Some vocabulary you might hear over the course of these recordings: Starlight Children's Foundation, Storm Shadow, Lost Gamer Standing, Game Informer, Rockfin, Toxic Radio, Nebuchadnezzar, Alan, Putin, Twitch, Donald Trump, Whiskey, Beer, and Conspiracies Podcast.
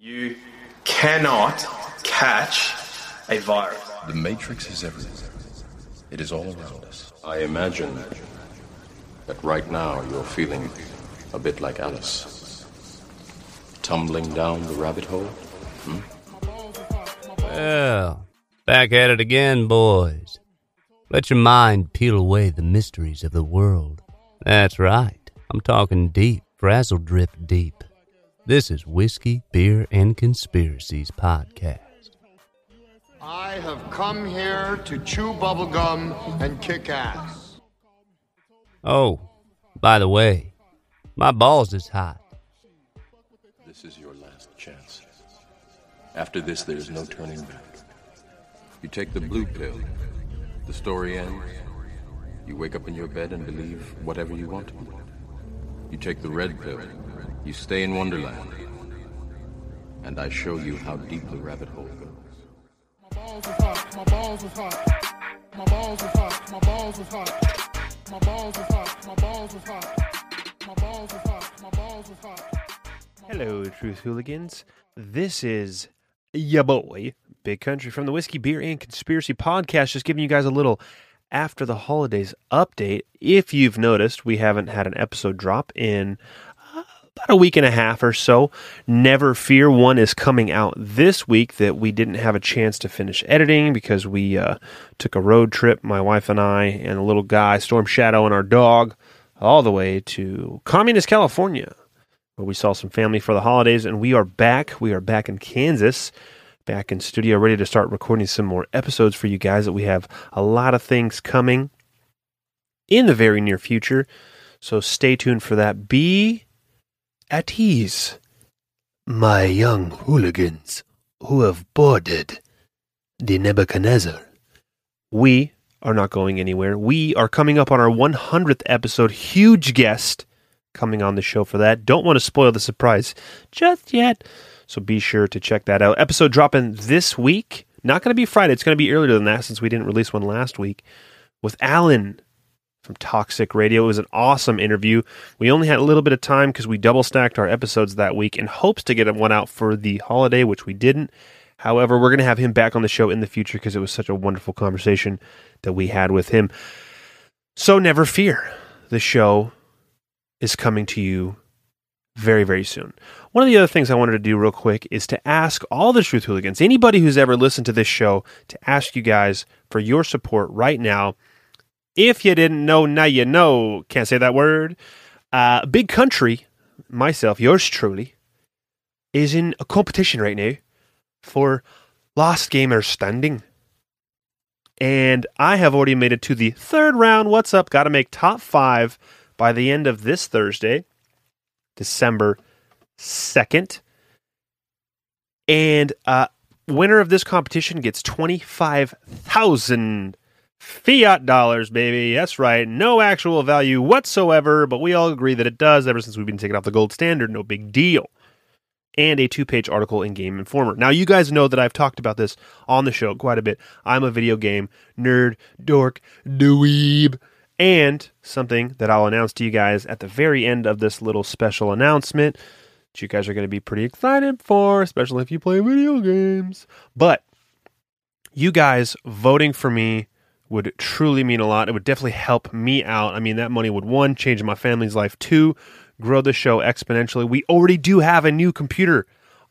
You cannot catch a virus. The Matrix is everywhere. It is all around us. I imagine that right now you're feeling a bit like Alice. Tumbling down the rabbit hole? Well, back at it again, boys. Let your mind peel away the mysteries of the world. That's right. I'm talking deep, frazzle drift deep. This is Whiskey, Beer, and Conspiracies Podcast. I have come here to chew bubblegum and kick ass. Oh, by the way, my balls is hot. This is your last chance. After this, there is no turning back. You take the blue pill. The story ends. You wake up in your bed and believe whatever you want to believe. You take the red pill. You stay in Wonderland, and I show you how deep the rabbit hole goes. My balls is hot, my balls is hot. My balls is hot, my balls is hot. My balls is hot, my balls is hot. My balls is hot, my balls is hot. Hello, Truth Hooligans. This is ya boy, Big Country from the Whiskey, Beer, and Conspiracy Podcast. Just giving you guys a little after the holidays update. If you've noticed, we haven't had an episode drop in about a week and a half or so. Never fear, one is coming out this week that we didn't have a chance to finish editing because we took a road trip, my wife and I, and a little guy, Storm Shadow, and our dog, all the way to Communist California, where we saw some family for the holidays, and we are back. We are back in Kansas, back in studio, ready to start recording some more episodes for you guys. That we have a lot of things coming in the very near future, so stay tuned for that. Be at ease, my young hooligans who have boarded the Nebuchadnezzar. We are not going anywhere. We are coming up on our 100th episode. Huge guest coming on the show for that. Don't want to spoil the surprise just yet, so be sure to check that out. Episode dropping this week. Not going to be Friday. It's going to be earlier than that since we didn't release one last week with Alan from Toxic Radio. It was an awesome interview. We only had a little bit of time because we double-stacked our episodes that week in hopes to get one out for the holiday, which we didn't. However, we're going to have him back on the show in the future because it was such a wonderful conversation that we had with him. So never fear. The show is coming to you very, very soon. One of the other things I wanted to do real quick is to ask all the Truth Hooligans, anybody who's ever listened to this show, to ask you guys for your support right now. If you didn't know, now you know. Can't say that word. Big Country, myself, yours truly, is in a competition right now for Lost Gamer Standing. And I have already made it to the third round. What's up? Got to make top 5 by the end of this Thursday, December 2nd. And winner of this competition gets 25,000 fiat dollars, baby. That's right. No actual value whatsoever, but we all agree that it does ever since we've been taking off the gold standard. No big deal. And a 2-page article in Game Informer. Now, you guys know that I've talked about this on the show quite a bit. I'm a video game nerd, dork, dweeb, and something that I'll announce to you guys at the very end of this little special announcement that you guys are going to be pretty excited for, especially if you play video games. But you guys voting for me would truly mean a lot. It would definitely help me out. I mean, that money would, 1, change my family's life, 2, grow the show exponentially. We already do have a new computer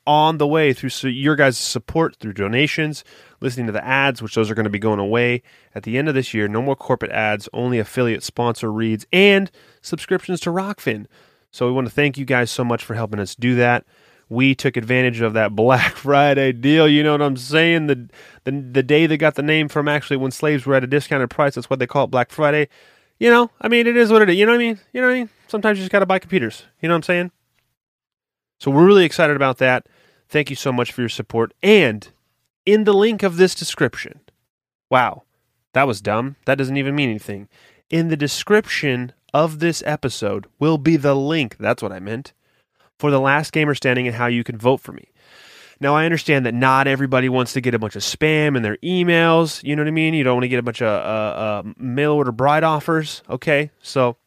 on the way through your guys' support, through donations, listening to the ads, which those are going to be going away at the end of this year. No more corporate ads, only affiliate sponsor reads, and subscriptions to Rockfin. So we want to thank you guys so much for helping us do that. We took advantage of that Black Friday deal, you know what I'm saying? The day they got the name from, actually, when slaves were at a discounted price. That's what they call it, Black Friday. You know, I mean, it is what it is. You know what I mean? You know what I mean? Sometimes you just got to buy computers. You know what I'm saying? So we're really excited about that. Thank you so much for your support. And in the link of this description. Wow, that was dumb. That doesn't even mean anything. In the description of this episode will be the link. That's what I meant. For the Last Gamer Standing and how you can vote for me. Now, I understand that not everybody wants to get a bunch of spam in their emails. You know what I mean? You don't want to get a bunch of mail order bride offers. Okay, so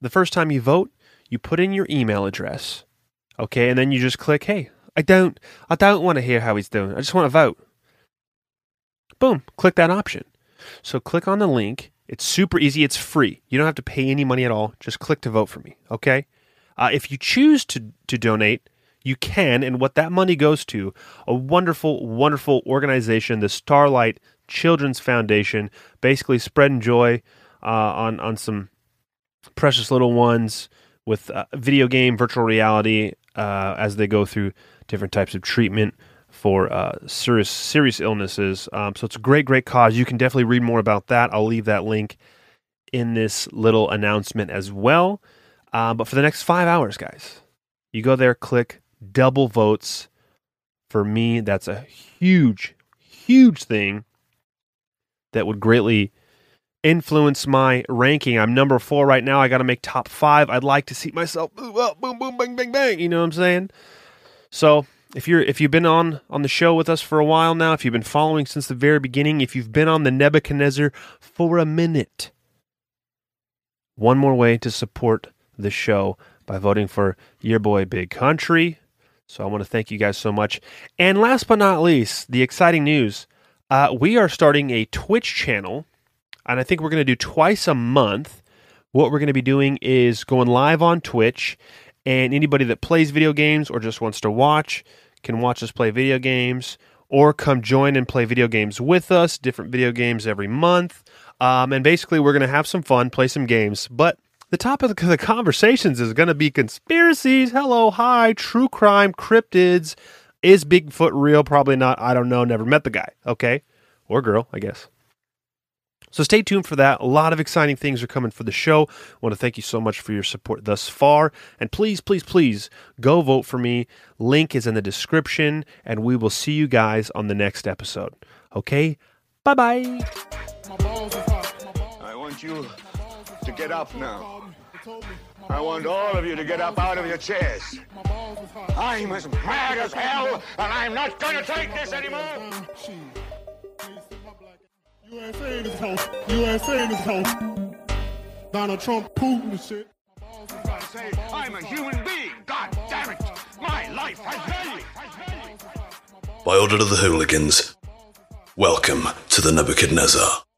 the first time you vote, you put in your email address. Okay, and then you just click, hey, I don't want to hear how he's doing. I just want to vote. Boom, click that option. So click on the link. It's super easy. It's free. You don't have to pay any money at all. Just click to vote for me, okay? If you choose to donate, you can, and what that money goes to, a wonderful, wonderful organization, the Starlight Children's Foundation, basically spreading joy on some precious little ones with video game, virtual reality, as they go through different types of treatment for serious illnesses. So it's a great cause. You can definitely read more about that. I'll leave that link in this little announcement as well. But for the next 5 hours, guys, you go there, click double votes. For me, that's a huge thing that would greatly influence my ranking. I'm number 4 right now. I got to make top 5. I'd like to see myself boom, bang, bang, bang. You know what I'm saying? So if you've been on the show with us for a while now, if you've been following since the very beginning, if you've been on the Nebuchadnezzar for a minute, one more way to support the show by voting for your boy Big Country. So I want to thank you guys so much. And last but not least, the exciting news. We are starting a Twitch channel, and I think we're going to do twice a month. What we're going to be doing is going live on Twitch, and anybody that plays video games or just wants to watch can watch us play video games or come join and play video games with us, different video games every month. And basically, we're going to have some fun, play some games, but the topic of the conversations is going to be conspiracies, hello, hi, true crime, cryptids. Is Bigfoot real? Probably not. I don't know. Never met the guy, okay? Or girl, I guess. So stay tuned for that. A lot of exciting things are coming for the show. I want to thank you so much for your support thus far. And please, please, please go vote for me. Link is in the description, and we will see you guys on the next episode. Okay? Bye-bye. I want you to get up now. I want all of you to get up out of your chairs. I'm as mad as hell, and I'm not going to take this anymore. USA in his house. USA in his house. Donald Trump, Putin and shit. I'm a human being. God damn it. My life has value. By order of the hooligans, welcome to the Nebuchadnezzar.